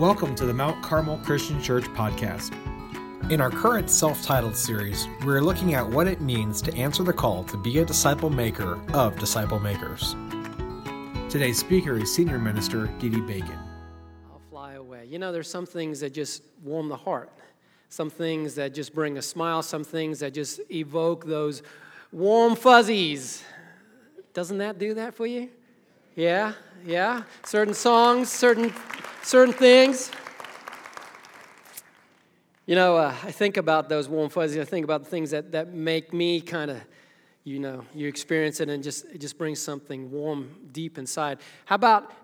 Welcome to the Mount Carmel Christian Church podcast. In our current self-titled series, we're looking at what it means to answer the call to be a disciple maker of disciple makers. Today's speaker is Senior Minister Gideon Bacon. I'll fly away. You know, there's some things that just warm the heart, some things that just bring a smile, some things that just evoke those warm fuzzies. Doesn't that do that for you? Yeah. Certain songs, certain things. You know, I think about those warm fuzzies. I think about the things that make me kind of, you know, you experience it and it just brings something warm deep inside. How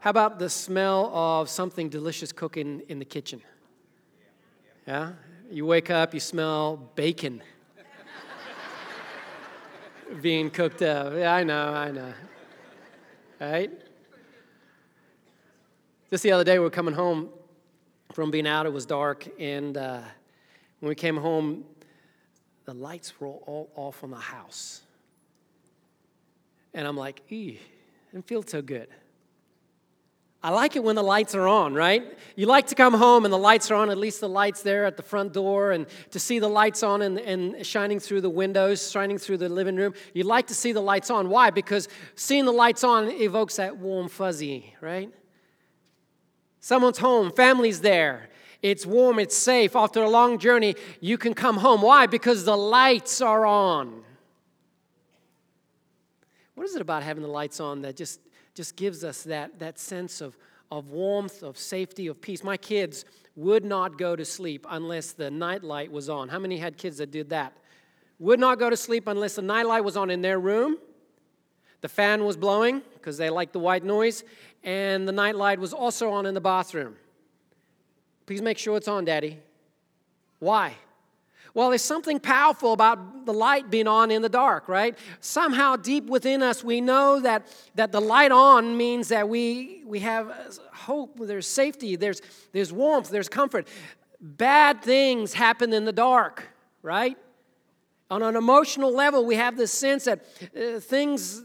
about the smell of something delicious cooking in the kitchen? Yeah? You wake up, you smell bacon being cooked up. Yeah, I know. Right? Just the other day, we were coming home from being out. It was dark, and when we came home, the lights were all off on the house. And I'm like, ew, didn't feel so good. I like it when the lights are on, right? You like to come home and the lights are on, at least the lights there at the front door, and to see the lights on and shining through the windows, shining through the living room. You like to see the lights on. Why? Because seeing the lights on evokes that warm fuzzy, right? Someone's home, family's there. It's warm, it's safe. After a long journey, you can come home. Why? Because the lights are on. What is it about having the lights on that just gives us that sense of warmth, of safety, of peace? My kids would not go to sleep unless the night light was on. How many had kids that did that? Would not go to sleep unless the night light was on in their room, the fan was blowing because they like the white noise, and the night light was also on in the bathroom. Please make sure it's on, Daddy. Why? Well, there's something powerful about the light being on in the dark, right? Somehow deep within us, we know that the light on means that we have hope, there's safety, there's warmth, there's comfort. Bad things happen in the dark, right? On an emotional level, we have this sense that things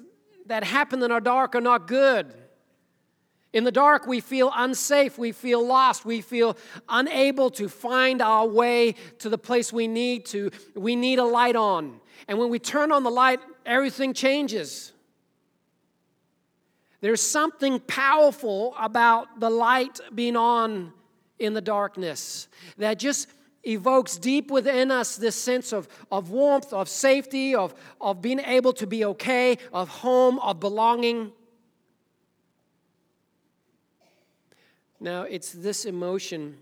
that happen in our dark are not good. In the dark, we feel unsafe, we feel lost, we feel unable to find our way to the place we need to. We need a light on. And when we turn on the light, everything changes. There's something powerful about the light being on in the darkness that just evokes deep within us this sense of warmth, of safety, of being able to be okay, of home, of belonging. Now, it's this emotion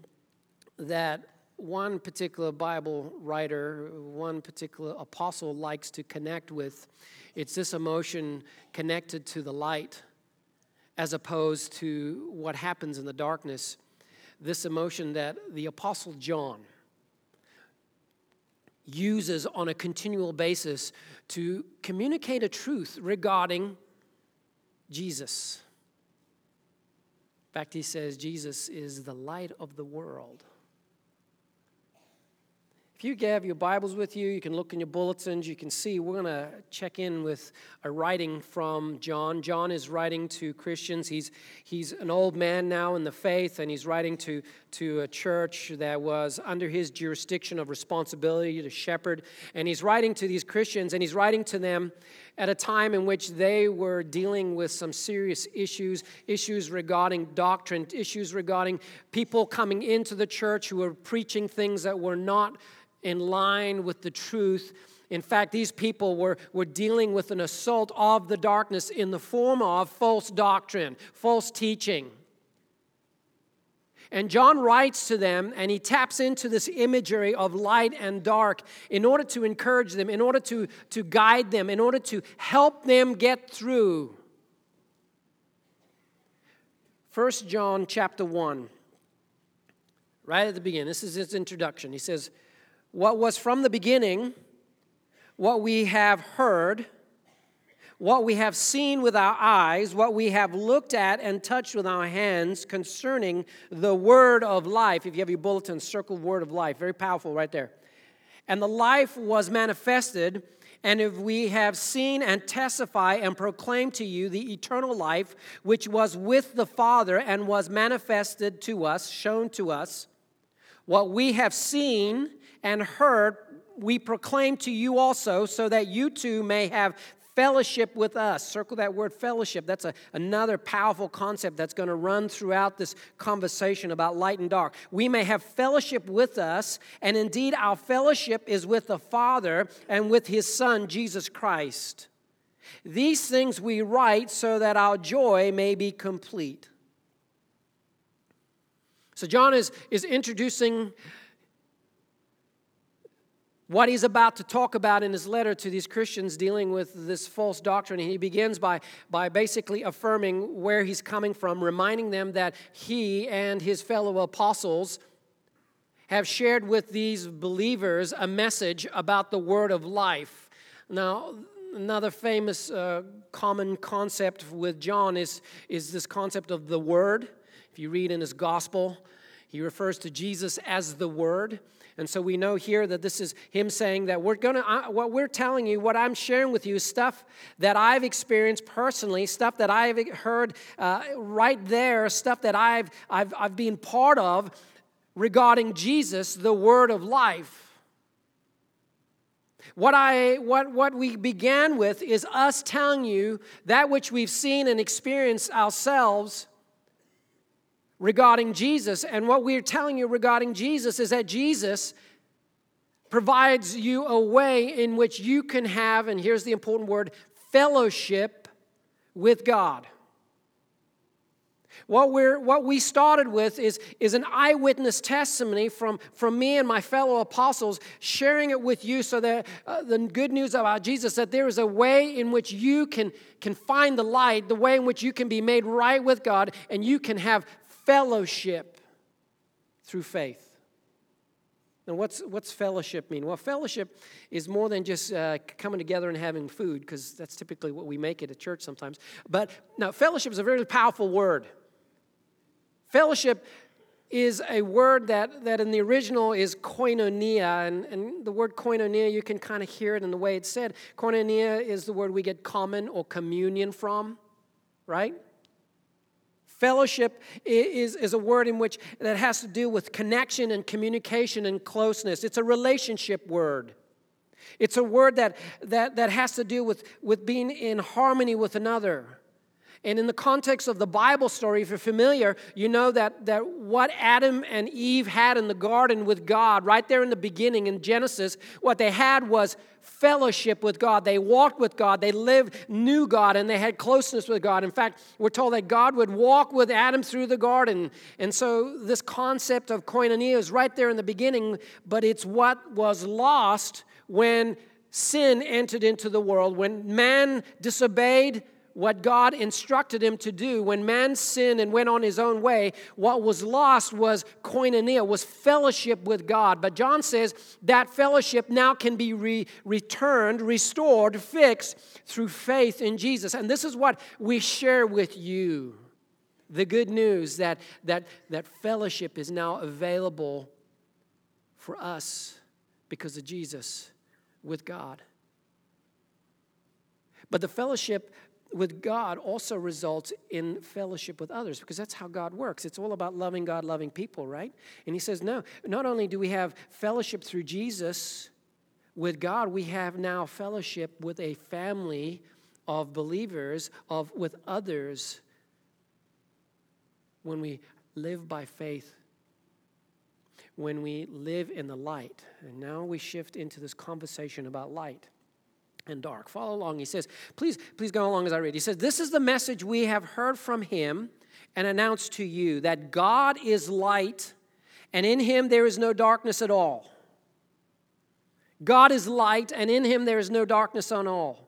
that one particular Bible writer, one particular apostle likes to connect with. It's this emotion connected to the light as opposed to what happens in the darkness. This emotion that the apostle John uses on a continual basis to communicate a truth regarding Jesus. In fact, he says Jesus is the light of the world. If you have your Bibles with you, you can look in your bulletins. You can see we're going to check in with a writing from John. John is writing to Christians. He's an old man now in the faith, and he's writing to a church that was under his jurisdiction of responsibility to shepherd. And he's writing to these Christians, and he's writing to them at a time in which they were dealing with some serious issues regarding doctrine, issues regarding people coming into the church who were preaching things that were not in line with the truth. In fact, these people were dealing with an assault of the darkness in the form of false doctrine, false teaching. And John writes to them, and he taps into this imagery of light and dark in order to encourage them, in order to guide them, in order to help them get through. 1 John chapter 1, right at the beginning, this is his introduction. He says, "What was from the beginning, what we have heard, what we have seen with our eyes, what we have looked at and touched with our hands concerning the word of life." If you have your bulletin, circle word of life. Very powerful right there. "And the life was manifested, And if we have seen and testify and proclaim to you the eternal life, which was with the Father and was manifested to us, shown to us, what we have seen and heard, we proclaim to you also, so that you too may have fellowship with us. Circle that word fellowship. That's another powerful concept that's going to run throughout this conversation about light and dark. We may have fellowship with us, and indeed our fellowship is with the Father and with His Son, Jesus Christ. These things we write so that our joy may be complete. So John is introducing what he's about to talk about in his letter to these Christians dealing with this false doctrine. He begins by basically affirming where he's coming from, reminding them that he and his fellow apostles have shared with these believers a message about the word of life. Now, another famous common concept with John is this concept of the word. If you read in his gospel, he refers to Jesus as the word. And so we know here that this is him saying that what we're telling you, what I'm sharing with you is stuff that I've experienced personally, stuff that I've heard right there, stuff that I've been part of regarding Jesus, the Word of Life. What we began with is us telling you that which we've seen and experienced ourselves regarding Jesus. And what we're telling you regarding Jesus is that Jesus provides you a way in which you can have, and here's the important word, fellowship with God. What we started with is an eyewitness testimony from me and my fellow apostles, sharing it with you so that the good news about Jesus, that there is a way in which you can find the light, the way in which you can be made right with God, and you can have fellowship through faith. And what's fellowship mean? Well, fellowship is more than just coming together and having food, because that's typically what we make it at church sometimes. But now, fellowship is a very powerful word. Fellowship is a word that in the original is koinonia, and the word koinonia, you can kind of hear it in the way it's said. Koinonia is the word we get common or communion from, right? Fellowship is a word in which that has to do with connection and communication and closeness. It's a relationship word. It's a word that has to do with being in harmony with another. And in the context of the Bible story, if you're familiar, you know that what Adam and Eve had in the garden with God, right there in the beginning in Genesis, what they had was fellowship with God. They walked with God. They knew God, and they had closeness with God. In fact, we're told that God would walk with Adam through the garden. And so this concept of koinonia is right there in the beginning, but it's what was lost when sin entered into the world, when man disobeyed what God instructed him to do. When man sinned and went on his own way, what was lost was koinonia, was fellowship with God. But John says that fellowship now can be returned, restored, fixed through faith in Jesus. And this is what we share with you. The good news that fellowship is now available for us because of Jesus with God. But the fellowship with God also results in fellowship with others, because that's how God works. It's all about loving God, loving people, right? And he says, no, not only do we have fellowship through Jesus with God, we have now fellowship with a family of believers, with others, when we live by faith, when we live in the light. And now we shift into this conversation about light and dark. Follow along. He says, please go along as I read. He says, this is the message we have heard from him and announced to you, that God is light, and in him there is no darkness at all. God is light, and in him there is no darkness at all.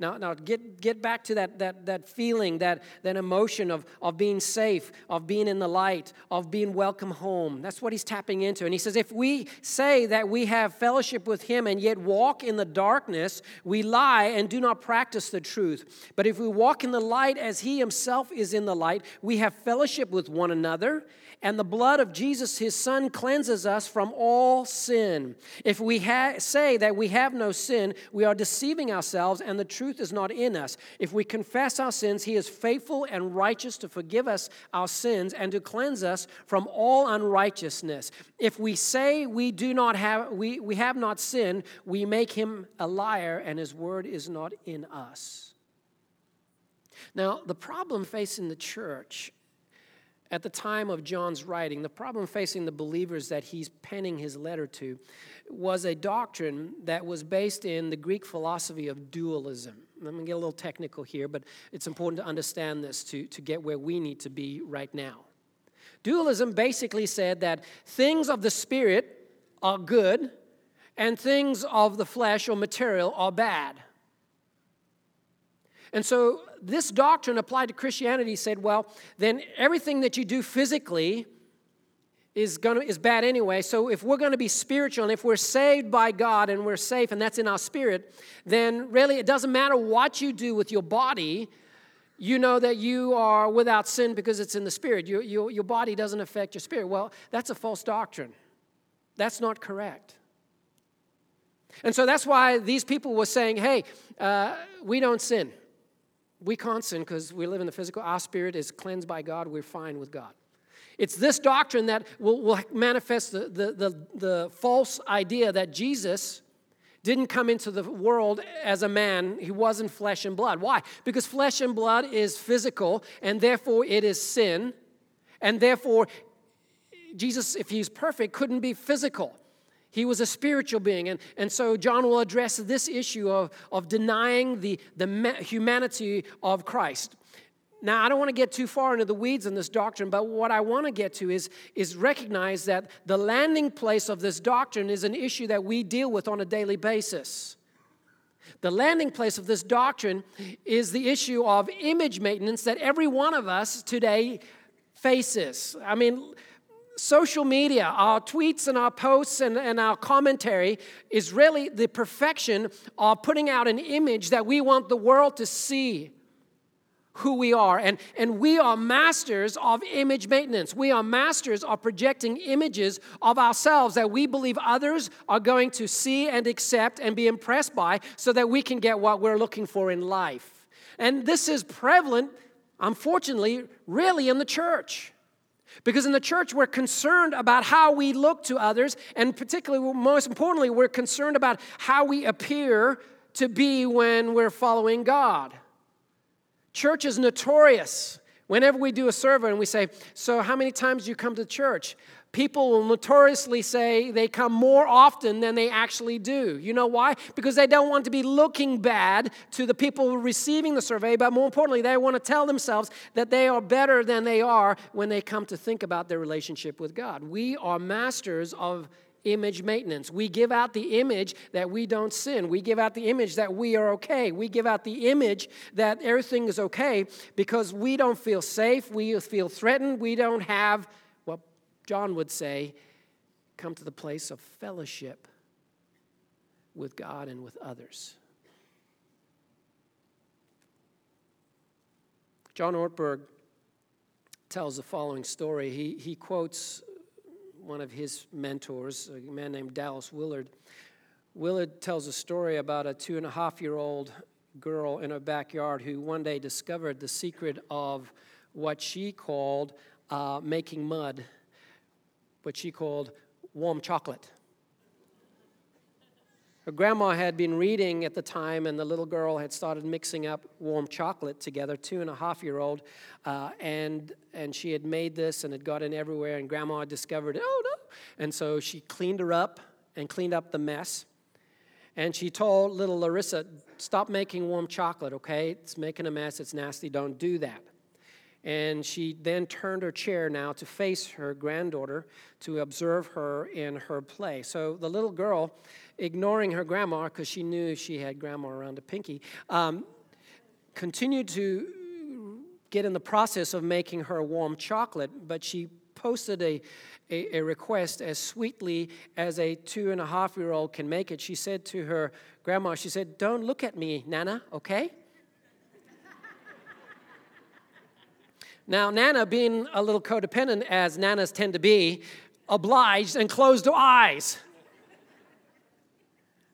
Now get back to that feeling, that emotion of being safe, of being in the light, of being welcome home. That's what he's tapping into. And he says, if we say that we have fellowship with him and yet walk in the darkness, we lie and do not practice the truth. But if we walk in the light as he himself is in the light, we have fellowship with one another, and the blood of Jesus, his son, cleanses us from all sin. If we say that we have no sin, we are deceiving ourselves, and the truth is not in us. If we confess our sins, he is faithful and righteous to forgive us our sins and to cleanse us from all unrighteousness. If we say we do not have, we have not sinned, we make him a liar, and his word is not in us. Now, the problem facing the church at the time of John's writing, the problem facing the believers that he's penning his letter to was a doctrine that was based in the Greek philosophy of dualism. I'm going to get a little technical here, but it's important to understand this to get where we need to be right now. Dualism basically said that things of the spirit are good and things of the flesh or material are bad. And so this doctrine applied to Christianity said, well, then everything that you do physically is bad anyway. So if we're going to be spiritual, and if we're saved by God and we're safe and that's in our spirit, then really it doesn't matter what you do with your body. You know that you are without sin because it's in the spirit. Your body doesn't affect your spirit. Well, that's a false doctrine. That's not correct. And so that's why these people were saying, hey, we don't sin. We can't sin because we live in the physical. Our spirit is cleansed by God. We're fine with God. It's this doctrine that will manifest the false idea that Jesus didn't come into the world as a man. He wasn't flesh and blood. Why? Because flesh and blood is physical, and therefore it is sin. And therefore, Jesus, if he's perfect, couldn't be physical. He was a spiritual being, and so John will address this issue of denying the humanity of Christ. Now, I don't want to get too far into the weeds in this doctrine, but what I want to get to is recognize that the landing place of this doctrine is an issue that we deal with on a daily basis. The landing place of this doctrine is the issue of image maintenance that every one of us today faces. I mean, social media, our tweets and our posts and our commentary is really the perfection of putting out an image that we want the world to see who we are. And we are masters of image maintenance. We are masters of projecting images of ourselves that we believe others are going to see and accept and be impressed by so that we can get what we're looking for in life. And this is prevalent, unfortunately, really in the church. Because in the church, we're concerned about how we look to others, and particularly, most importantly, we're concerned about how we appear to be when we're following God. Church is notorious. Whenever we do a survey and we say, so how many times do you come to church? People will notoriously say they come more often than they actually do. You know why? Because they don't want to be looking bad to the people receiving the survey, but more importantly, they want to tell themselves that they are better than they are when they come to think about their relationship with God. We are masters of image maintenance. We give out the image that we don't sin. We give out the image that we are okay. We give out the image that everything is okay because we don't feel safe. We feel threatened. We don't have, well, John would say, come to the place of fellowship with God and with others. John Ortberg tells the following story. He quotes one of his mentors, a man named Dallas Willard. Willard tells a story about a 2.5-year-old girl in her backyard who one day discovered the secret of what she called making mud, what she called warm chocolate. Her grandma had been reading at the time, and the little girl had started mixing up warm chocolate together, 2.5-year-old, and she had made this, and it got in everywhere, and Grandma discovered it. Oh, no. And so she cleaned her up and cleaned up the mess, and she told little Larissa, stop making warm chocolate, okay? It's making a mess. It's nasty. Don't do that. And she then turned her chair now to face her granddaughter to observe her in her play. So the little girl, ignoring her grandma because she knew she had grandma around a pinky, continued to get in the process of making her warm chocolate, but she posted a request as sweetly as a 2.5-year-old can make it. She said to her grandma, she said, "Don't look at me, Nana, okay?" Now, Nana, being a little codependent, as Nanas tend to be, obliged and closed her eyes.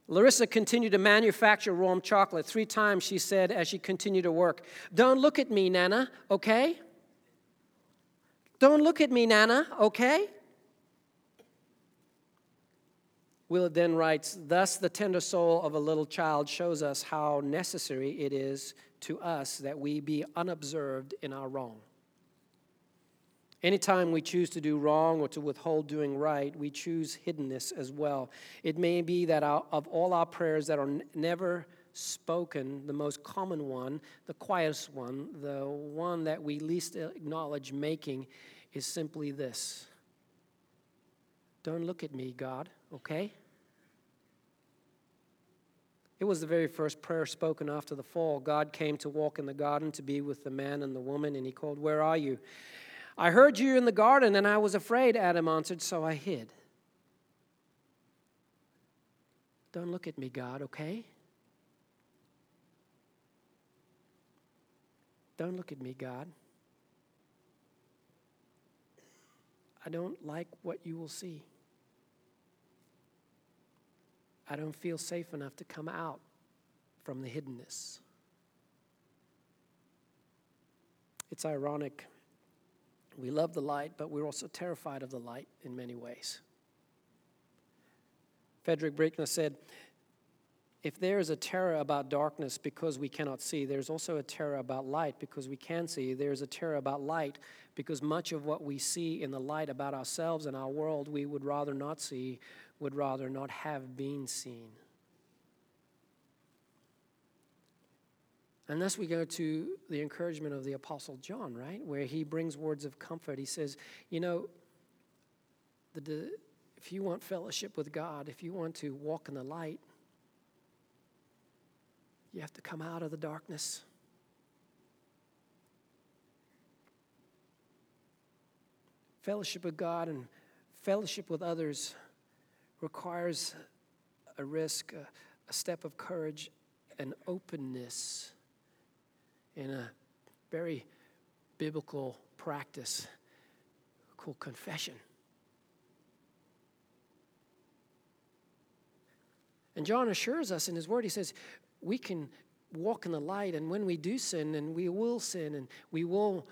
Larissa continued to manufacture warm chocolate. 3 times, she said, as she continued to work, "Don't look at me, Nana, okay? Don't look at me, Nana, okay?" Willard then writes, "Thus the tender soul of a little child shows us how necessary it is to us that we be unobserved in our wrong. Anytime we choose to do wrong or to withhold doing right, we choose hiddenness as well. It may be that of all our prayers that are never spoken, the most common one, the quietest one, the one that we least acknowledge making is simply this: don't look at me, God, okay?" It was the very first prayer spoken after the fall. God came to walk in the garden to be with the man and the woman, and he called, "Where are you?" "I heard you in the garden, and I was afraid," Adam answered, "so I hid." Don't look at me, God, okay? Don't look at me, God. I don't like what you will see. I don't feel safe enough to come out from the hiddenness. It's ironic. We love the light, but we're also terrified of the light in many ways. Frederick Buechner said, "If there is a terror about darkness because we cannot see, there's also a terror about light because we can see. There's a terror about light because much of what we see in the light about ourselves and our world we would rather not see, would rather not have been seen." And thus we go to the encouragement of the Apostle John, right? Where he brings words of comfort. He says, you know, if you want fellowship with God, if you want to walk in the light, you have to come out of the darkness. Fellowship with God and fellowship with others requires a risk, a step of courage, an openness, in a very biblical practice called confession. And John assures us in his word, he says, we can walk in the light, and when we do sin, and we will sin, and we will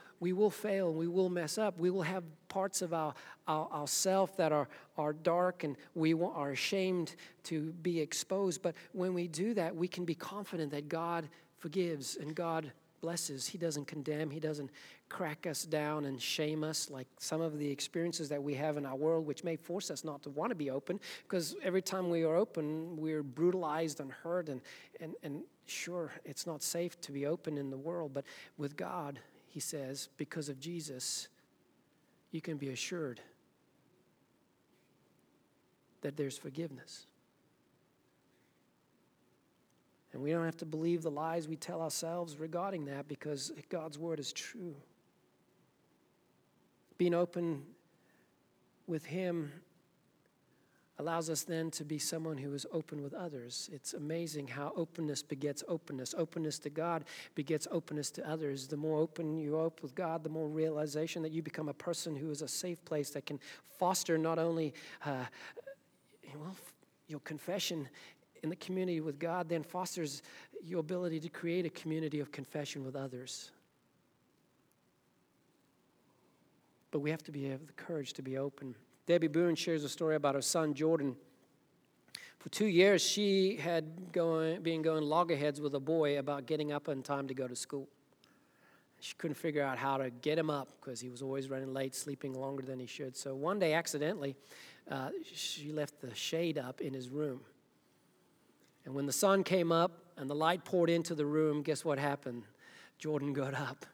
fail, and we will mess up, we will have parts of our self that are dark, and we are ashamed to be exposed. But when we do that, we can be confident that God forgives and God blesses. He doesn't condemn. He doesn't crack us down and shame us like some of the experiences that we have in our world, which may force us not to want to be open, because every time we are open, we're brutalized and hurt. And sure, it's not safe to be open in the world, but with God, he says, because of Jesus, you can be assured that there's forgiveness. And we don't have to believe the lies we tell ourselves regarding that, because God's word is true. Being open with him allows us then to be someone who is open with others. It's amazing how openness begets openness. Openness to God begets openness to others. The more open you are with God, the more realization that you become a person who is a safe place that can foster not only your confession in the community with God, then fosters your ability to create a community of confession with others. But we have the courage to be open. Debbie Boone shares a story about her son, Jordan. For 2 years, she had been going loggerheads with a boy about getting up on time to go to school. She couldn't figure out how to get him up because he was always running late, sleeping longer than he should. So one day, accidentally, she left the shade up in his room. And when the sun came up and the light poured into the room, guess what happened? Jordan got up.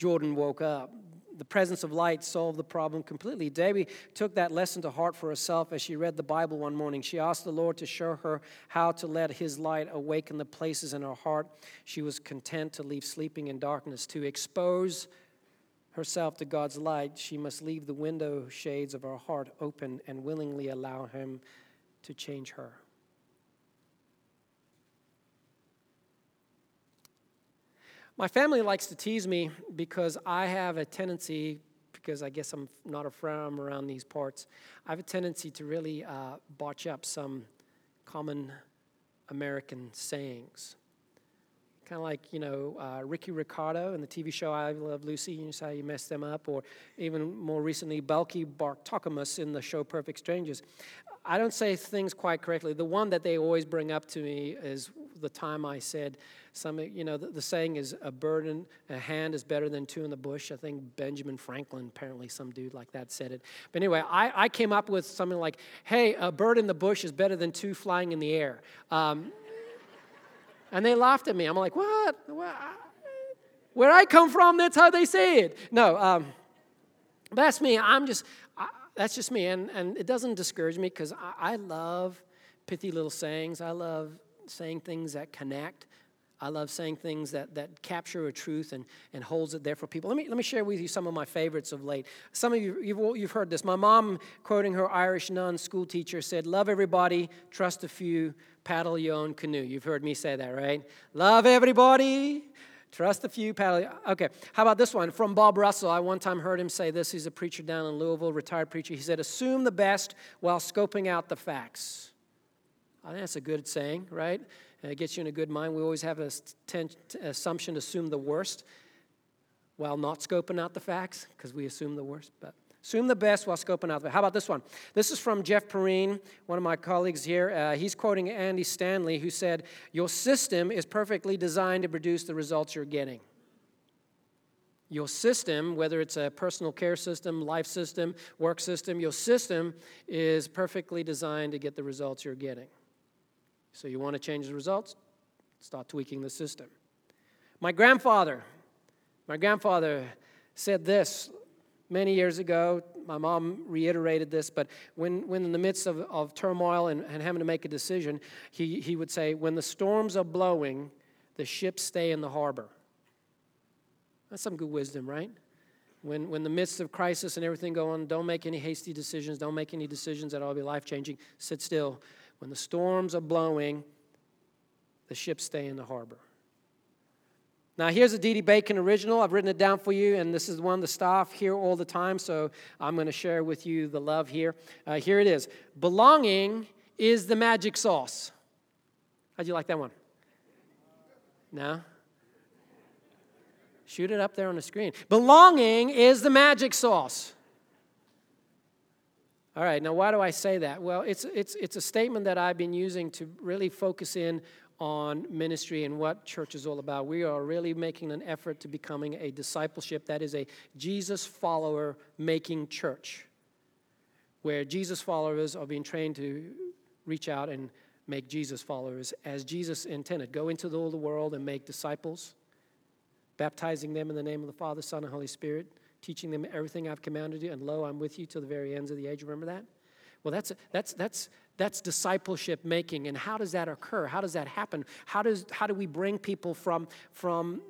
Jordan woke up. The presence of light solved the problem completely. Debbie took that lesson to heart for herself as she read the Bible one morning. She asked the Lord to show her how to let His light awaken the places in her heart she was content to leave sleeping in darkness. To expose herself to God's light, she must leave the window shades of her heart open and willingly allow Him to change her. My family likes to tease me because I have a tendency, because I guess I'm not a from around these parts, I have a tendency to really botch up some common American sayings. Kind of like, Ricky Ricardo in the TV show I Love Lucy, you know how you mess them up, or even more recently, Balky Bartokamus in the show Perfect Strangers. I don't say things quite correctly. The one that they always bring up to me is the time I said something, the saying is a bird in a hand is better than two in the bush. I think Benjamin Franklin, apparently some dude like that said it. But anyway, I came up with something like, hey, a bird in the bush is better than two flying in the air. And they laughed at me. I'm like, what? Where I come from, that's how they say it. No, that's me. That's just me, and it doesn't discourage me because I love pithy little sayings. I love saying things that connect. I love saying things that capture a truth and holds it there for people. Let me share with you some of my favorites of late. Some of you, you've heard this. My mom, quoting her Irish nun school teacher, said, love everybody, trust a few, paddle your own canoe. You've heard me say that, right? Love everybody. Trust a few, paddle. Okay, how about this one? From Bob Russell, I one time heard him say this. He's a preacher down in Louisville, retired preacher. He said, assume the best while scoping out the facts. I think that's a good saying, right? And it gets you in a good mind. We always have an assumption, assume the worst while not scoping out the facts because we assume the worst, but assume the best while scoping out the facts. How about this one? This is from Jeff Perrine, one of my colleagues here. He's quoting Andy Stanley, who said, your system is perfectly designed to produce the results you're getting. Your system, whether it's a personal care system, life system, work system, your system is perfectly designed to get the results you're getting. So you want to change the results? Start tweaking the system. My grandfather said this many years ago. My mom reiterated this, but when in the midst of turmoil and having to make a decision, he would say, when the storms are blowing, the ships stay in the harbor. That's some good wisdom, right? When the midst of crisis and everything going on, don't make any hasty decisions. Don't make any decisions that will be life-changing. Sit still. When the storms are blowing, the ships stay in the harbor. Now, here's a Gideon Bacon original. I've written it down for you, and this is one the staff hear all the time, so I'm going to share with you the love here. Here it is. Belonging is the magic sauce. How'd you like that one? No? Shoot it up there on the screen. Belonging is the magic sauce. All right, now why do I say that? Well, it's a statement that I've been using to really focus in on ministry and what church is all about. We are really making an effort to becoming a discipleship that is a Jesus follower making church, where Jesus followers are being trained to reach out and make Jesus followers as Jesus intended. Go into all the world and make disciples, baptizing them in the name of the Father, Son, and Holy Spirit, teaching them everything I've commanded you, and lo, I'm with you till the very ends of the age. Remember that? Well, that's discipleship making, and how does that occur? How does that happen? How do we bring people from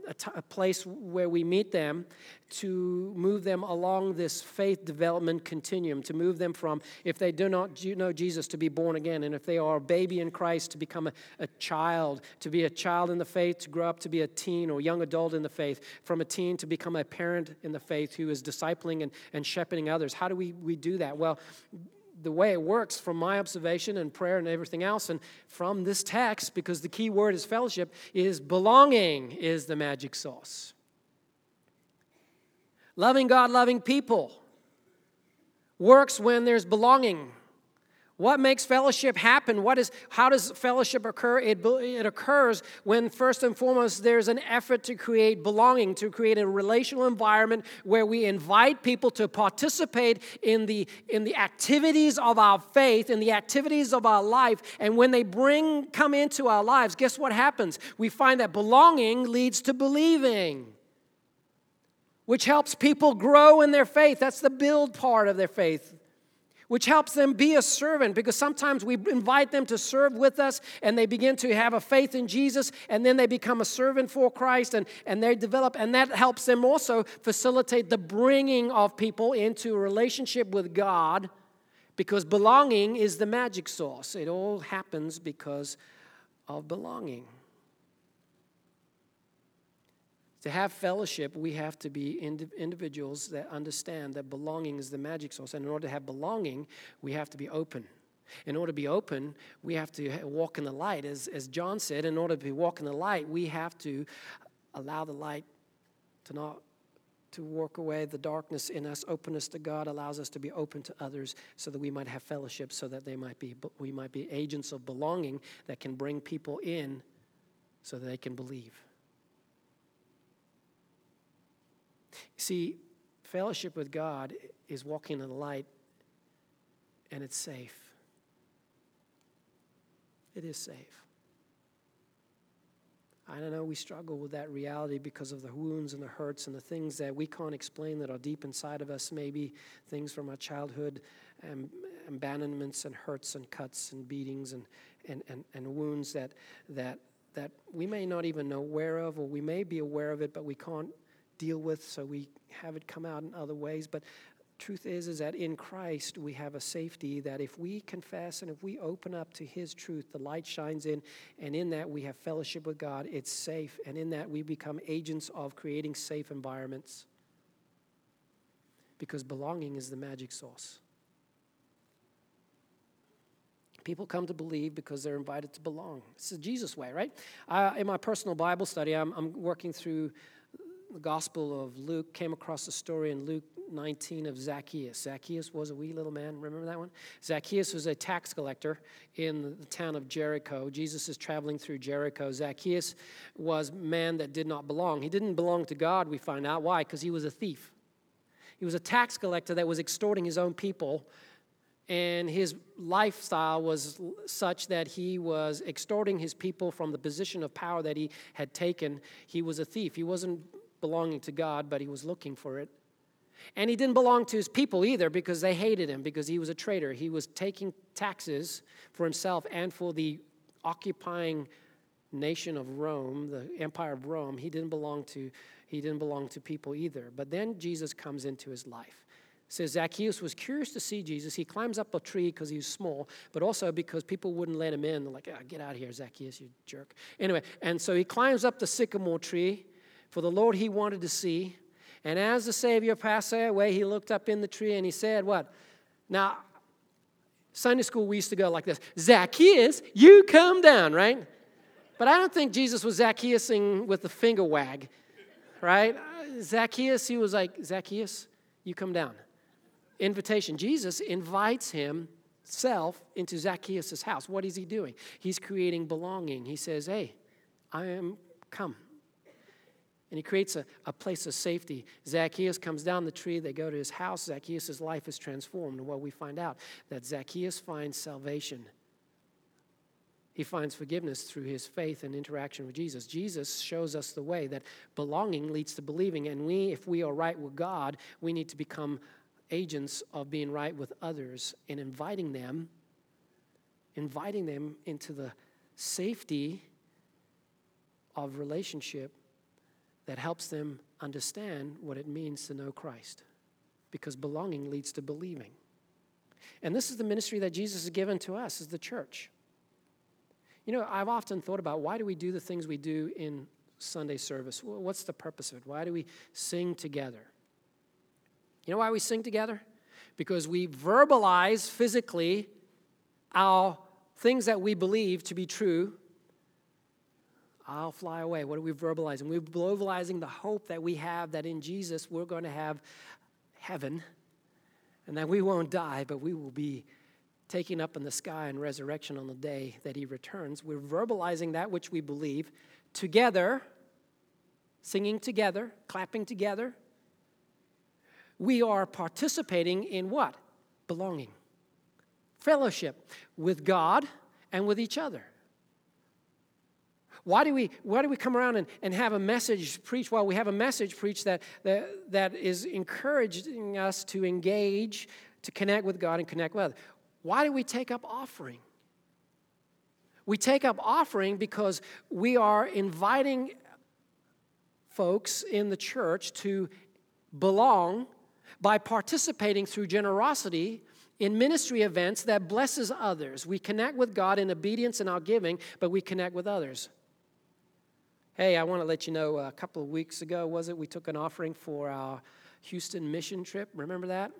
a place where we meet them to move them along this faith development continuum, to move them from, if they do not know Jesus, to be born again, and if they are a baby in Christ, to become a child, to be a child in the faith, to grow up to be a teen or young adult in the faith, from a teen to become a parent in the faith who is discipling and shepherding others. How do we do that? Well, the way it works from my observation and prayer and everything else and from this text, because the key word is fellowship, is belonging is the magic sauce. Loving God, loving people works when there's belonging. What makes fellowship happen? How does fellowship occur? It occurs when, first and foremost, there's an effort to create belonging, to create a relational environment where we invite people to participate in the activities of our faith, in the activities of our life. And when they come into our lives, guess what happens? We find that belonging leads to believing. which helps people grow in their faith. That's the build part of their faith, which helps them be a servant, because sometimes we invite them to serve with us and they begin to have a faith in Jesus, and then they become a servant for Christ and they develop, and that helps them also facilitate the bringing of people into a relationship with God, because belonging is the magic sauce. It all happens because of belonging. To have fellowship, we have to be individuals that understand that belonging is the magic source. And in order to have belonging, we have to be open. In order to be open, we have to walk in the light. As John said, in order to walk in the light, we have to allow the light to not to work away the darkness in us. Openness to God allows us to be open to others so that we might have fellowship, so that we might be agents of belonging that can bring people in so that they can believe. See, fellowship with God is walking in the light, and it's safe. It is safe. I don't know, we struggle with that reality because of the wounds and the hurts and the things that we can't explain that are deep inside of us, maybe things from our childhood, and abandonments and hurts and cuts and beatings and wounds that we may not even know aware of, or we may be aware of it, but we can't deal with, so we have it come out in other ways. But truth is that in Christ we have a safety that if we confess and if we open up to his truth, the light shines in, and in that we have fellowship with God. It's safe, and in that we become agents of creating safe environments, because belonging is the magic sauce. People come to believe because they're invited to belong. It's the Jesus way, right? In my personal Bible study, I'm working through the Gospel of Luke, came across a story in Luke 19 of Zacchaeus. Zacchaeus was a wee little man. Remember that one? Zacchaeus was a tax collector in the town of Jericho. Jesus is traveling through Jericho. Zacchaeus was a man that did not belong. He didn't belong to God, we find out. Why? Because he was a thief. He was a tax collector that was extorting his own people, and his lifestyle was such that he was extorting his people from the position of power that he had taken. He was a thief. He wasn't belonging to God, but he was looking for it. And he didn't belong to his people either, because they hated him, because he was a traitor. He was taking taxes for himself and for the occupying nation of Rome, the empire of Rome. He didn't belong to people either. But then Jesus comes into his life. It says Zacchaeus was curious to see Jesus. He climbs up a tree because he was small, but also because people wouldn't let him in. They're like, oh, get out of here, Zacchaeus, you jerk. Anyway, and so he climbs up the sycamore tree, for the Lord he wanted to see. And as the Savior passed away, he looked up in the tree and he said, what? Now, Sunday school, we used to go like this. Zacchaeus, you come down, right? But I don't think Jesus was Zacchaeusing with the finger wag, right? Zacchaeus, he was like, Zacchaeus, you come down. Invitation. Jesus invites himself into Zacchaeus' house. What is he doing? He's creating belonging. He says, hey, I am come. And he creates a place of safety. Zacchaeus comes down the tree. They go to his house. Zacchaeus' life is transformed. And what we find out, that Zacchaeus finds salvation. He finds forgiveness through his faith and interaction with Jesus. Jesus shows us the way that belonging leads to believing. And we, if we are right with God, we need to become agents of being right with others and inviting them into the safety of relationship that helps them understand what it means to know Christ, because belonging leads to believing. And this is the ministry that Jesus has given to us as the church. You know, I've often thought about, why do we do the things we do in Sunday service? What's the purpose of it? Why do we sing together? You know why we sing together? Because we verbalize physically our things that we believe to be true. I'll fly away. What are we verbalizing? We're verbalizing the hope that we have that in Jesus we're going to have heaven, and that we won't die, but we will be taken up in the sky in resurrection on the day that he returns. We're verbalizing that which we believe together, singing together, clapping together. We are participating in what? Belonging. Fellowship with God and with each other. Why do we come around and have a message preached? Well, we have a message preached that is encouraging us to engage, to connect with God and connect with others. Why do we take up offering? We take up offering because we are inviting folks in the church to belong by participating through generosity in ministry events that blesses others. We connect with God in obedience in our giving, but we connect with others. Hey, I want to let you know, a couple of weeks ago, we took an offering for our Houston mission trip. Remember that?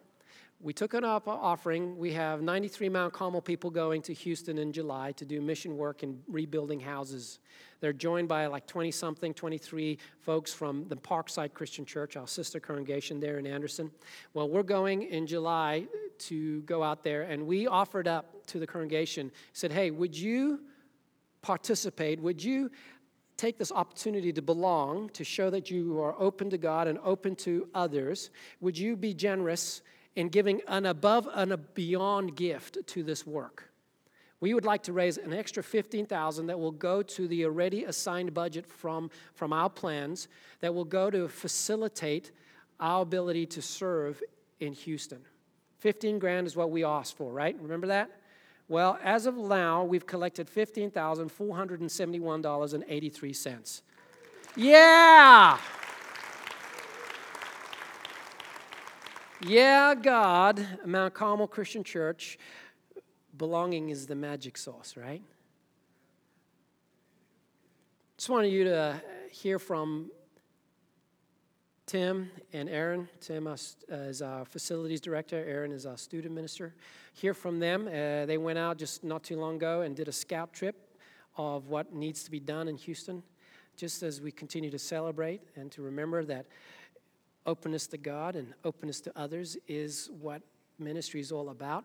We took an offering. We have 93 Mount Carmel people going to Houston in July to do mission work in rebuilding houses. They're joined by like 20-something, 23 folks from the Parkside Christian Church, our sister congregation there in Anderson. Well, we're going in July to go out there, and we offered up to the congregation, said, hey, would you participate? Would you take this opportunity to belong, to show that you are open to God and open to others? Would you be generous in giving an above and a beyond gift to this work? We would like to raise an extra $15,000 that will go to the already assigned budget from our plans, that will go to facilitate our ability to serve in Houston. $15,000 is what we asked for, right? Remember that? Well, as of now, we've collected $15,471.83. Yeah! Yeah, God, Mount Carmel Christian Church, belonging is the magic sauce, right? Just wanted you to hear from Tim and Aaron. Tim is our facilities director. Aaron is our student minister. Hear from them. They went out just not too long ago and did a scout trip of what needs to be done in Houston, just as we continue to celebrate and to remember that openness to God and openness to others is what ministry is all about.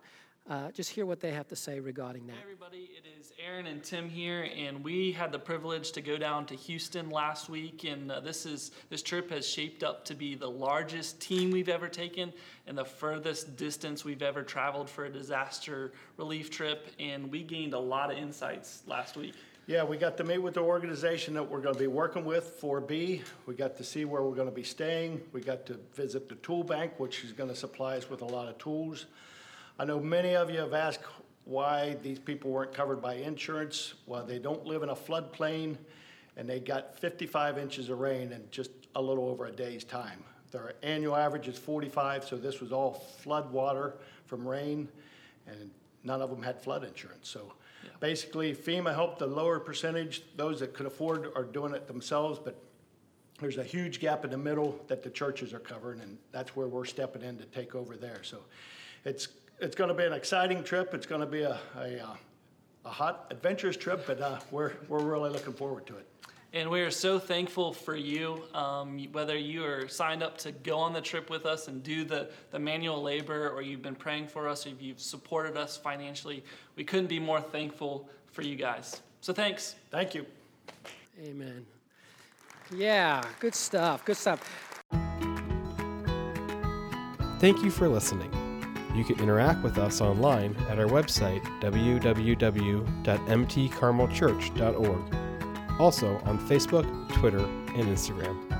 Just hear what they have to say regarding that. Hey everybody, it is Aaron and Tim here, and we had the privilege to go down to Houston last week, and this trip has shaped up to be the largest team we've ever taken and the furthest distance we've ever traveled for a disaster relief trip, and we gained a lot of insights last week. Yeah, we got to meet with the organization that we're going to be working with, 4B. We got to see where we're going to be staying. We got to visit the tool bank, which is going to supply us with a lot of tools. I know many of you have asked why these people weren't covered by insurance, why they don't live in a floodplain, and they got 55 inches of rain in just a little over a day's time. Their annual average is 45, so this was all flood water from rain, and none of them had flood insurance. So yeah. Basically, FEMA helped the lower percentage. Those that could afford are doing it themselves, but there's a huge gap in the middle that the churches are covering, and that's where we're stepping in to take over there. So it's going to be an exciting trip. It's going to be a hot, adventurous trip, but we're really looking forward to it. And we are so thankful for you, whether you are signed up to go on the trip with us and do the manual labor, or you've been praying for us, or you've supported us financially. We couldn't be more thankful for you guys. So thanks. Thank you. Amen. Yeah, good stuff, good stuff. Thank you for listening. You can interact with us online at our website, www.mtcarmelchurch.org. Also on Facebook, Twitter, and Instagram.